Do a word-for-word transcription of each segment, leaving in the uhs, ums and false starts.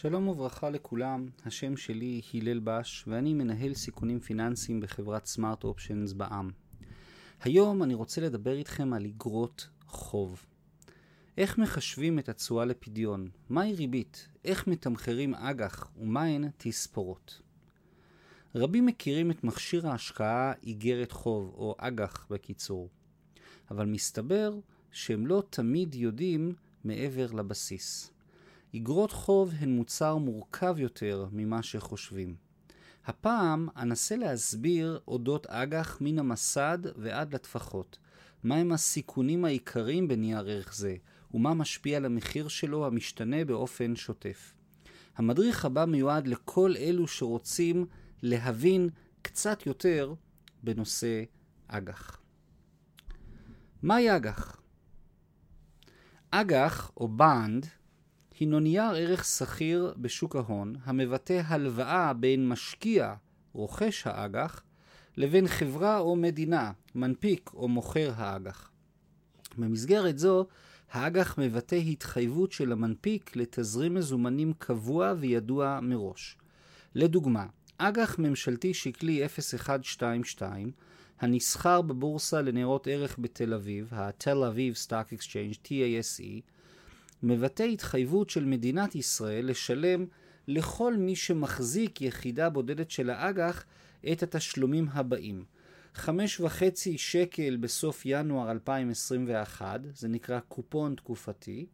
שלום וברכה לכולם, השם שלי הלל בש ואני מנהל סיכונים פיננסיים בחברת Smart Options בע"מ. היום אני רוצה לדבר איתכם על אגרות חוב. איך מחשבים את התשואה לפדיון? מהי ריבית? איך מתמחרים אג"ח? ומהן תספורות? רבים מכירים את מכשיר ההשקעה איגרת חוב או אג"ח בקיצור, אבל מסתבר שהם לא תמיד יודעים מעבר לבסיס. איגרות חוב הן מוצר מורכב יותר ממה שחושבים. הפעם אנסה להסביר אודות אג"ח מן המסד ועד לטפחות, מהם הסיכונים העיקריים בנייר ערך זה ומה משפיע על המחיר שלו המשתנה באופן שוטף. המדריך הבא מיועד לכל אלו שרוצים להבין קצת יותר בנושא אג"ח. מהי אג"ח? אג"ח או בנד הינו נייר ערך סחיר בשוק ההון המבטא הלוואה בין משקיע, רוכש האג"ח, לבין חברה או מדינה, מנפיק או מוכר האג"ח. במסגרת זו, האג"ח מבטא התחייבות של המנפיק לתזרים מזומנים קבוע וידוע מראש. לדוגמה, אג"ח ממשלתי שקלי אפס אחת שתיים שתיים, הנסחר בבורסה לניירות ערך בתל אביב, ה-Tel Aviv Stock Exchange, T A S E, מבטא התחייבות של מדינת ישראל לשלם לכל מי שמחזיק יחידה בודדת של האג"ח את התשלומים הבאים. חמש וחצי שקל בסוף ינואר אלפיים עשרים ואחת, זה נקרא קופון תקופתי,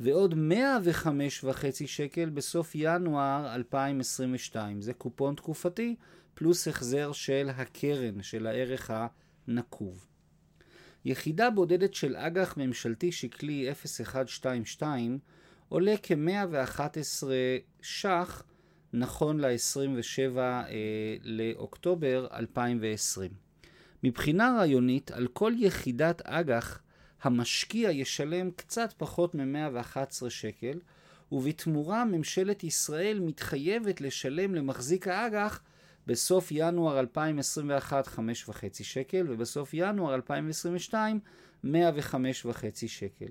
ועוד מאה וחמש וחצי שקל בסוף ינואר אלפיים עשרים ושתיים, זה קופון תקופתי, פלוס החזר של הקרן, של הערך הנקוב. יחידה בודדת של אג"ח ממשלתי שקלי אפס אחת שתיים שתיים עולה כ-מאה ואחת עשרה ש"ח נכון ל-עשרים ושבעה אה, לאוקטובר אלפיים ועשרים. מבחינה רעיונית, על כל יחידת אג"ח המשקיע ישלם קצת פחות מ-מאה ואחד עשר שקל, ובתמורה ממשלת ישראל מתחייבת לשלם למחזיק האג"ח בסוף ינואר אלפיים עשרים ואחת חמש נקודה חמש שקל, ובסוף ינואר אלפיים עשרים ושתיים מאה וחמש נקודה חמש שקל.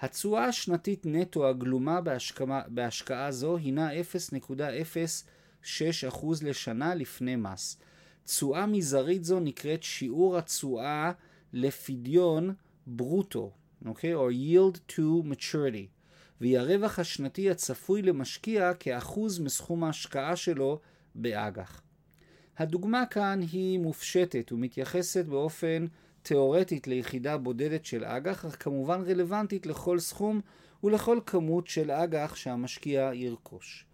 התשואה השנתית נטו הגלומה בהשקעה, בהשקעה זו הינה אפס נקודה אפס שש אחוז לשנה לפני מס. תשואה מזערית זו נקראת שיעור התשואה לפדיון ברוטו, אוקיי? או yield to maturity, והיא הרווח השנתי הצפוי למשקיע כאחוז מסכום ההשקעה שלו באג"ח. הדוגמה כאן היא מופשטת ומתייחסת באופן תיאורטית ליחידה בודדת של אג"ח, אך כמובן רלוונטית לכל סכום ולכל כמות של אג"ח שהמשקיע ירכוש.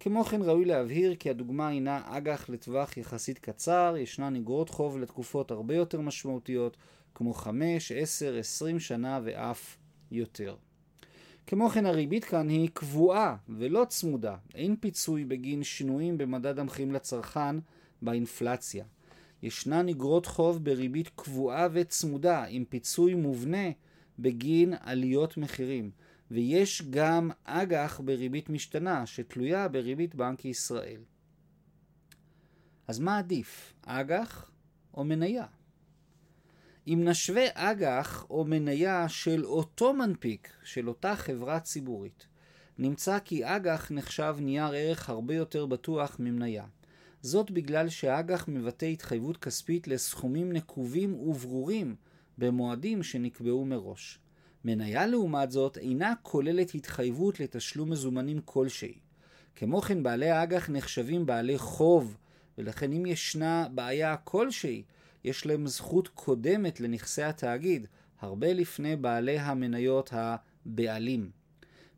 כמו כן ראוי להבהיר כי הדוגמה הינה אג"ח לטווח יחסית קצר, ישנן אגרות חוב לתקופות הרבה יותר משמעותיות, כמו חמש, עשר, עשרים שנה ואף יותר. כמו כן הריבית כאן היא קבועה ולא צמודה, אין פיצוי בגין שינויים במדד המחירים לצרכן, באינפלציה. ישנן אגרות חוב בריבית קבועה וצמודה עם פיצוי מובנה בגין עליות מחירים, ויש גם אג"ח בריבית משתנה שתלויה בריבית בנק ישראל. אז מה עדיף, אג"ח או מניה? אם נשווה אג"ח או מניה של אותו מנפיק, של אותה חברה ציבורית, נמצא כי אג"ח נחשב נייר ערך הרבה יותר בטוח ממניה. זאת בגלל שהאג"ח מבטא התחייבות כספית לסכומים נקובים וברורים במועדים שנקבעו מראש. מניה לעומת זאת אינה כוללת התחייבות לתשלום מזומנים כלשהי. כמו כן בעלי האג"ח נחשבים בעלי חוב, ולכן אם ישנה בעיה כלשהי, יש להם זכות קודמת לנכסי התאגיד, הרבה לפני בעלי המניות הבעלים.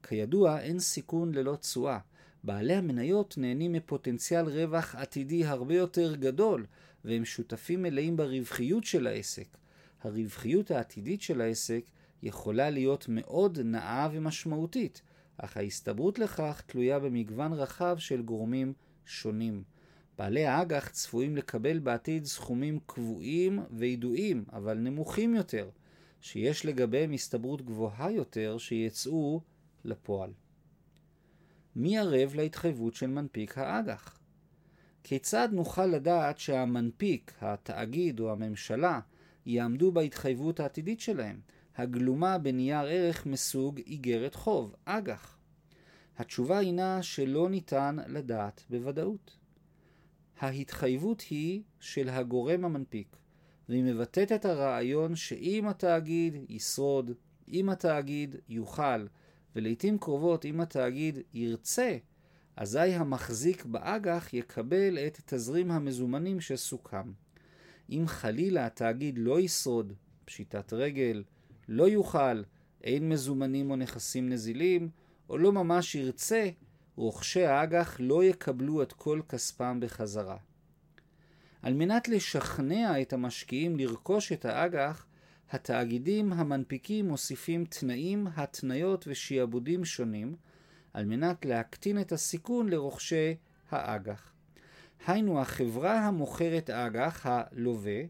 כידוע אין סיכון ללא תשואה. בעלי המניות נהנים מפוטנציאל רווח עתידי הרבה יותר גדול, והם שותפים מלאים ברווחיות של העסק. הרווחיות העתידית של העסק יכולה להיות מאוד נאה ומשמעותית, אך ההסתברות לכך תלויה במגוון רחב של גורמים שונים. בעלי האג"ח צפויים לקבל בעתיד סכומים קבועים וידועים, אבל נמוכים יותר, שיש לגביהם הסתברות גבוהה יותר שיצאו לפועל. מי ערב להתחייבות של מנפיק האג"ח? כיצד נוכל לדעת שהמנפיק, התאגיד או הממשלה, יעמדו בהתחייבות העתידית שלהם, הגלומה בנייר ערך מסוג איגרת חוב, אג"ח? התשובה הינה שלא ניתן לדעת בוודאות. ההתחייבות היא של הגורם המנפיק, והיא מבטאת את הרעיון שאם התאגיד ישרוד, אם התאגיד יוכל, ולעיתים קרובות אם התאגיד ירצה, אזי המחזיק באג"ח יקבל את תזרים המזומנים שסוכם. אם חלילה התאגיד לא ישרוד, פשיטת רגל, לא יוכל, אין מזומנים או נכסים נזילים, או לא ממש ירצה, רוכשי האג"ח לא יקבלו את כל כספם בחזרה. על מנת לשכנע את המשקיעים לרכוש את האג"ח, התאגידים המנפיקים מוסיפים תנאים, התניות ושיעבודים שונים, על מנת להקטין את הסיכון לרוכשי האג"ח. היינו, החברה המוכרת האג"ח, הלווה,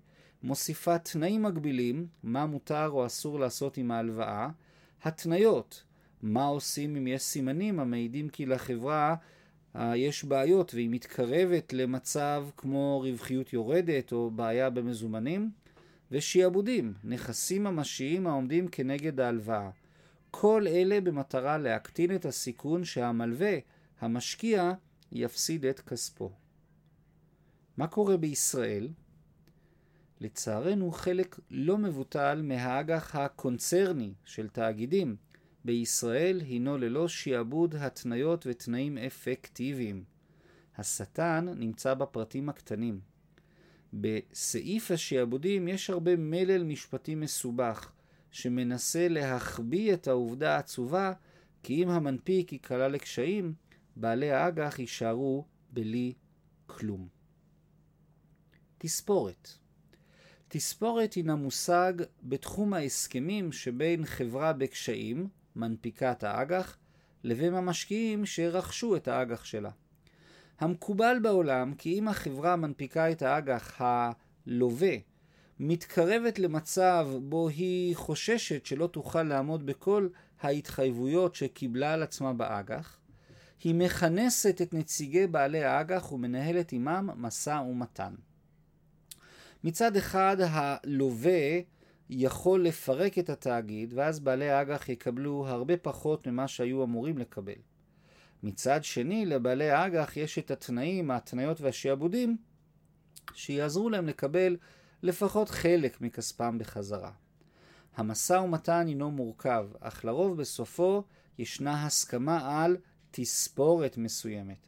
מוסיפה תנאים מגבילים, מה מותר או אסור לעשות עם ההלוואה, התניות, מה עושים אם יש סימנים המעידים כי לחברה יש בעיות והיא מתקרבת למצב כמו רווחיות יורדת או בעיה במזומנים, ושיעבודים, נכסים ממשיים העומדים כנגד ההלוואה. כל אלה במטרה להקטין את הסיכון שהמלווה, המשקיע, יפסיד את כספו. מה קורה בישראל? לצערנו חלק לא מבוטל מהאג"ח הקונצרני של תאגידים בישראל הינו ללא שיעבוד, התניות ותנאים אפקטיביים. השטן נמצא בפרטים הקטנים. בסעיף השיעבודים יש הרבה מלל משפטי מסובך שמנסה להחביא את העובדה העצובה כי אם המנפיק יקלע לקשיים, בעלי האג"ח יישארו בלי כלום. תספורת. תספורת הינה מושג בתחום ההסכמים שבין חברה בקשיים, מנפיקת האג"ח, לבין המשקיעים שרכשו את האג"ח שלה. המקובל בעולם כי אם החברה מנפיקה את האג"ח, הלווה מתקרבת למצב בו היא חוששת שלא תוכל לעמוד בכל ההתחייבויות שקיבלה על עצמה באג"ח, היא מכנסת את נציגי בעלי האג"ח ומנהלת עמם מסע ומתן. מצד אחד הלווה יכול לפרק את התאגיד ואז בעלי האג"ח יקבלו הרבה פחות ממה שהיו אמורים לקבל. מצד שני לבעלי האג"ח יש את התנאים, ההתניות והשיעבודים שיעזרו להם לקבל לפחות חלק מכספם בחזרה. המשא ומתן אינו מורכב, אך לרוב בסופו ישנה הסכמה על תספורת מסוימת.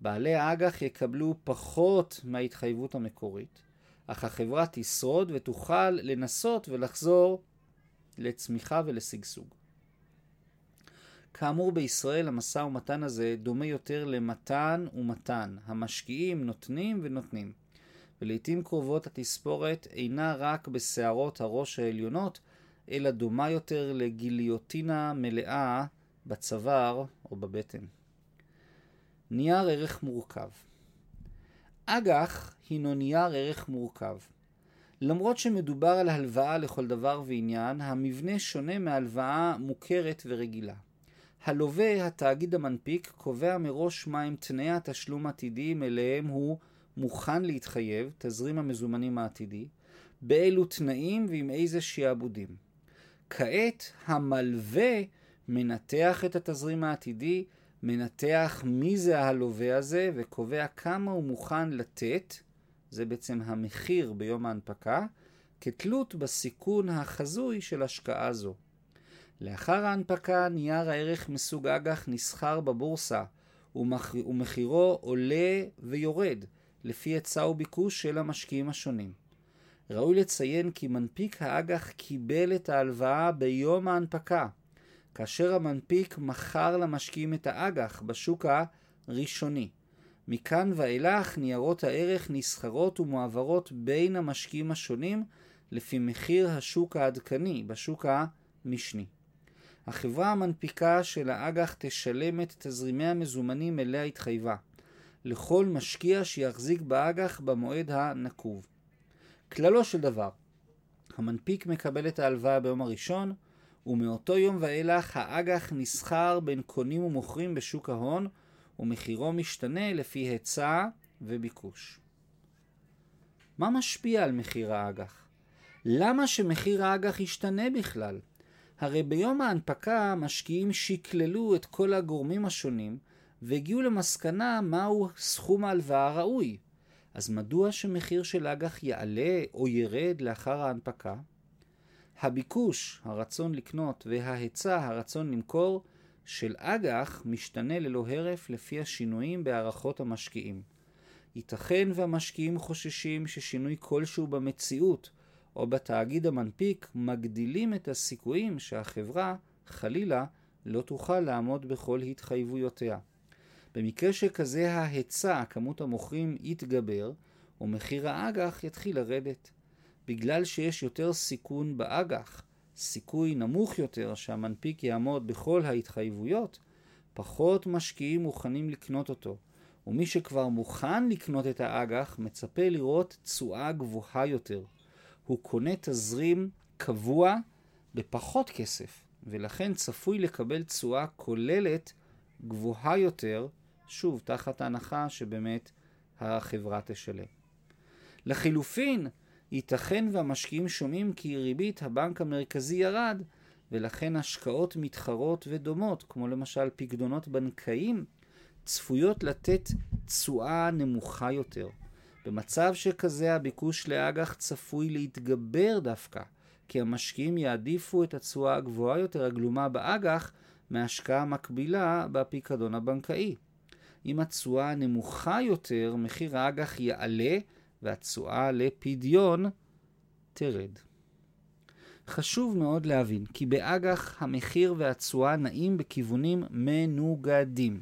בעלי האג"ח יקבלו פחות מההתחייבות המקורית, אך החברה תשרוד ותוכל לנסות ולחזור לצמיחה ולשגשוג. כאמור בישראל המשא ומתן הזה דומה יותר למתן ומתן. המשקיעים נותנים ונותנים. ולעיתים קרובות התספורת אינה רק בשערות הראש העליונות, אלא דומה יותר לגיליוטינה מלאה בצוואר או בבטן. נייר ערך מורכב. אג"ח הינו נייר ערך מורכב. למרות שמדובר על הלוואה לכל דבר ועניין, המבנה שונה מהלוואה מוכרת ורגילה. הלווה, התאגיד המנפיק, קובע מראש מהם תנאי התשלום העתידיים אליהם הוא מוכן להתחייב, תזרים המזומנים העתידי, באילו תנאים ועם איזה שיעבודים. כעת המלווה מנתח את התזרים העתידי, מנתח מי זה ההלווה הזה וקובע כמה הוא מוכן לתת, זה בעצם המחיר ביום ההנפקה, כתלות בסיכון החזוי של השקעה זו. לאחר ההנפקה נייר הערך מסוג אג"ח נסחר בבורסה ומחירו עולה ויורד לפי היצע וביקוש של המשקיעים השונים. ראוי לציין כי מנפיק האג"ח קיבל את ההלוואה ביום ההנפקה, כאשר המנפיק מכר למשקיעים את האג"ח בשוק הראשוני. מכאן ואילך ניירות הערך נסחרות ומועברות בין המשקיעים השונים לפי מחיר השוק העדכני בשוק המשני. החברה המנפיקה של האג"ח תשלם את תזרימי המזומנים אליה התחייבה, לכל משקיע שיחזיק באג"ח במועד הנקוב. כללו של דבר, המנפיק מקבל את ההלוואה ביום הראשון, ומאותו יום ואילך האג"ח נסחר בין קונים ומוכרים בשוק ההון, ומחירו משתנה לפי היצע וביקוש. מה משפיע על מחיר האג"ח? למה שמחיר האג"ח ישתנה בכלל? הרי ביום ההנפקה משקיעים שיקללו את כל הגורמים השונים והגיעו למסקנה מהו סכום ההלוואה הראוי. אז מדוע שמחיר של אג"ח יעלה או ירד לאחר ההנפקה? הביקוש, הרצון לקנות, וההיצע, הרצון למכור, של אג"ח משתנה ללא הרף לפי השינויים בהערכות המשקיעים. ייתכן והמשקיעים חוששים ששינוי כלשהו במציאות או בתאגיד המנפיק מגדילים את הסיכויים שהחברה, חלילה, לא תוכל לעמוד בכל התחייבויותיה. במקרה שכזה ההיצע, כמות המוכרים, יתגבר ומחיר האג"ח יתחיל לרדת. בגלל שיש יותר סיכון באג"ח, סיכוי נמוך יותר שהמנפיק יעמוד בכל ההתחייבויות, פחות משקיעים מוכנים לקנות אותו, ומי שכבר מוכן לקנות את האג"ח מצפה לראות תשואה גבוהה יותר. הוא קונה תזרים קבוע בפחות כסף, ולכן צפוי לקבל תשואה כוללת גבוהה יותר, שוב תחת ההנחה שבאמת החברה תשלם. לחילופין, ייתכן והמשקיעים שומעים כי ריבית הבנק המרכזי ירד, ולכן השקעות מתחרות ודומות, כמו למשל פקדונות בנקאים, צפויות לתת תשואה נמוכה יותר. במצב שכזה הביקוש לאג"ח צפוי להתגבר דווקא, כי המשקיעים יעדיפו את התשואה הגבוהה יותר הגלומה באג"ח מהשקעה מקבילה בפקדון הבנקאי. אם התשואה נמוכה יותר, מחיר האג"ח יעלה והתשואה לפדיון תרד. חשוב מאוד להבין כי באג"ח המחיר והתשואה נעים בכיוונים מנוגדים.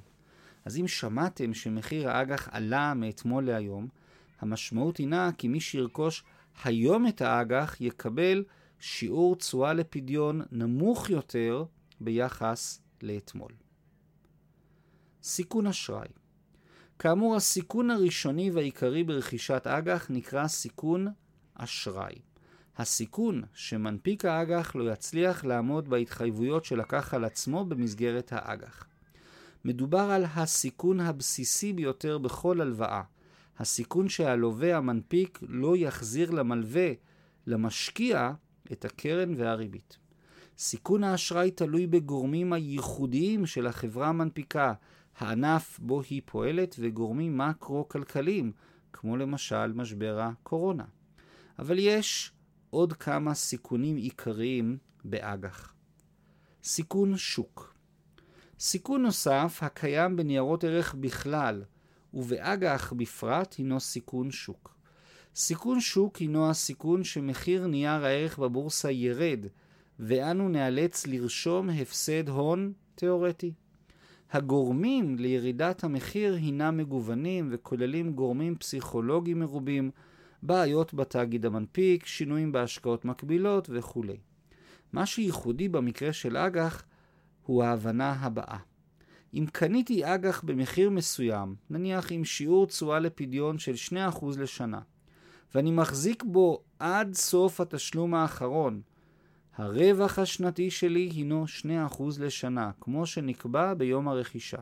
אז אם שמעתם שמחיר האג"ח עלה מאתמול להיום, המשמעות הינה כי מי שירכוש היום את האג"ח יקבל שיעור תשואה לפדיון נמוך יותר ביחס לאתמול. סיכון אשראי. כאמור, הסיכון הראשוני והעיקרי ברכישת אג"ח נקרא סיכון אשראי. הסיכון שמנפיק האג"ח לא יצליח לעמוד בהתחייבויות שלקח על עצמו במסגרת האג"ח. מדובר על הסיכון הבסיסי ביותר בכל הלוואה. הסיכון שהלווה המנפיק לא יחזיר למלווה, למשקיע, את הקרן והריבית. סיכון האשראי תלוי בגורמים הייחודיים של החברה המנפיקה, הענף בו היא פועלת וגורמים מקרו-כלכליים, כמו למשל משבר הקורונה. אבל יש עוד כמה סיכונים עיקריים באג"ח. סיכון שוק. סיכון נוסף הקיים בניירות ערך בכלל, ובאג"ח בפרט הינו סיכון שוק. סיכון שוק הינו הסיכון שמחיר נייר הערך בבורסה ירד, ואנו נאלץ לרשום הפסד הון תיאורטי. הגורמים לירידת המחיר הינם מגוונים וכוללים גורמים פסיכולוגיים מרובים, בעיות בתאגיד המנפיק, שינויים בהשקעות מקבילות וכו'. מה שייחודי במקרה של אג"ח הוא ההבנה הבאה. אם קניתי אג"ח במחיר מסוים, נניח עם שיעור תשואה לפדיון של שני אחוז לשנה, ואני מחזיק בו עד סוף התשלום האחרון, הרווח השנתי שלי הינו שני אחוז לשנה, כמו שנקבע ביום הרכישה.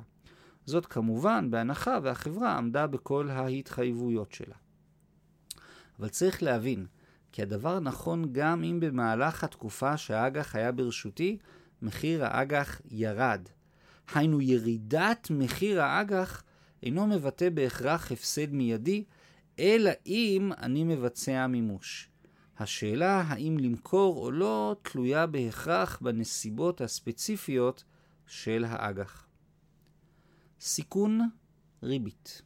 זאת כמובן בהנחה והחברה עמדה בכל ההתחייבויות שלה. אבל צריך להבין כי הדבר נכון גם אם במהלך התקופה שהאג"ח היה ברשותי, מחיר האג"ח ירד. היינו, ירידת מחיר האג"ח אינו מבטא בהכרח הפסד מיידי, אלא אם אני מבצע מימוש. השאלה האם למכור או לא תלויה בהכרח בנסיבות הספציפיות של האג"ח. סיכון ריבית.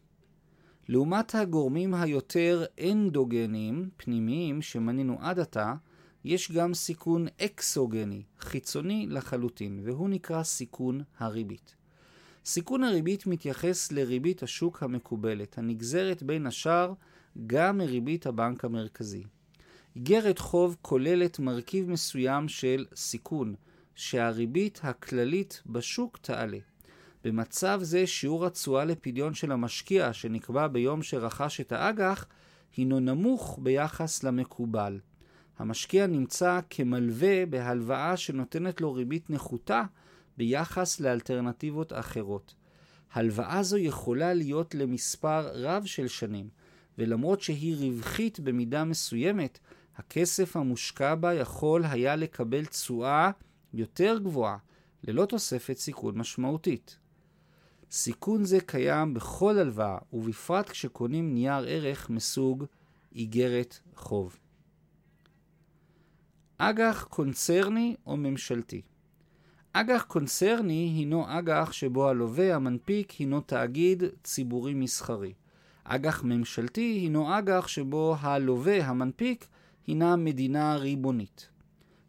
לעומת הגורמים היותר אנדוגניים, פנימיים, שמנינו עד עתה, יש גם סיכון אקסוגני, חיצוני לחלוטין, והוא נקרא סיכון הריבית. סיכון הריבית מתייחס לריבית השוק המקובלת, הנגזרת בין השאר גם מריבית הבנק המרכזי. איגרת חוב כוללת מרכיב מסוים של סיכון, שהריבית הכללית בשוק תעלה. במצב זה שיעור התשואה לפדיון של המשקיע שנקבע ביום שרכש את האג"ח הינו נמוך ביחס למקובל. המשקיע נמצא כמלווה בהלוואה שנותנת לו ריבית נחותה ביחס לאלטרנטיבות אחרות. הלוואה זו יכולה להיות למספר רב של שנים, ולמרות שהיא רווחית במידה מסוימת, הכסף המושקע בה יכול היה לקבל תשואה יותר גבוהה, ללא תוספת סיכון משמעותית. סיכון זה קיים בכל הלוואה, ובפרט כשקונים נייר ערך מסוג איגרת חוב. אג"ח קונצרני או ממשלתי. אג"ח קונצרני הינו אג"ח שבו הלווה המנפיק הינו תאגיד ציבורי מסחרי. אג"ח ממשלתי הינו אג"ח שבו הלווה המנפיק הינה מדינה ריבונית.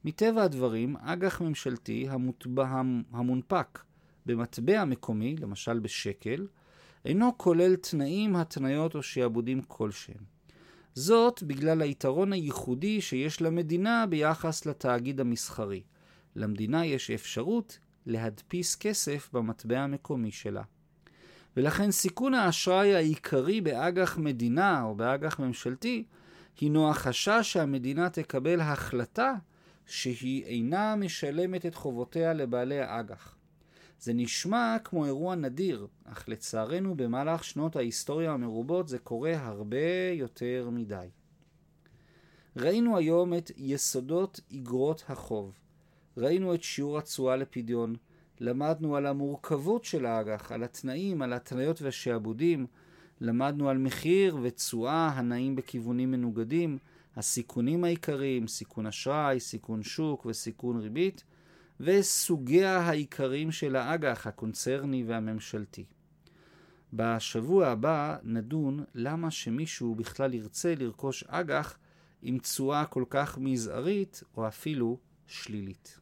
מטבע הדברים, אג"ח ממשלתי המוטבע, המונפק במטבע מקומי, למשל בשקל, אינו כולל תנאים, התניות או שעבודים כלשהם. זאת בגלל היתרון הייחודי שיש למדינה ביחס לתאגיד המסחרי. למדינה יש אפשרות להדפיס כסף במטבע המקומי שלה. ולכן סיכון האשראי העיקרי באג"ח מדינה או באג"ח ממשלתי הינו החשש שהמדינה תקבל החלטה שהיא אינה משלמת את חובותיה לבעלי האג"ח. זה נשמע כמו אירוע נדיר, אך לצערנו במהלך שנות ההיסטוריה המרובות זה קורה הרבה יותר מדי. ראינו היום את יסודות איגרות החוב. ראינו את שיעור התשואה לפדיון. למדנו על המורכבות של האג"ח, על התנאים, על התניות והשעבודים. למדנו על מחיר ותשואה הנעים בכיוונים מנוגדים, הסיכונים העיקריים, סיכון אשראי, סיכון שוק וסיכון ריבית, וסוגיה העיקריים של האג"ח, הקונצרני והממשלתי. בשבוע הבא נדון למה שמישהו בכלל ירצה לרכוש אג"ח עם תשואה כל כך מזערית או אפילו שלילית.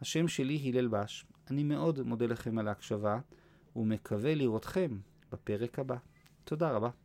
השם שלי הלל בש, אני מאוד מודה לכם על ההקשבה ומקווה לראותכם בפרק הבא. תודה רבה.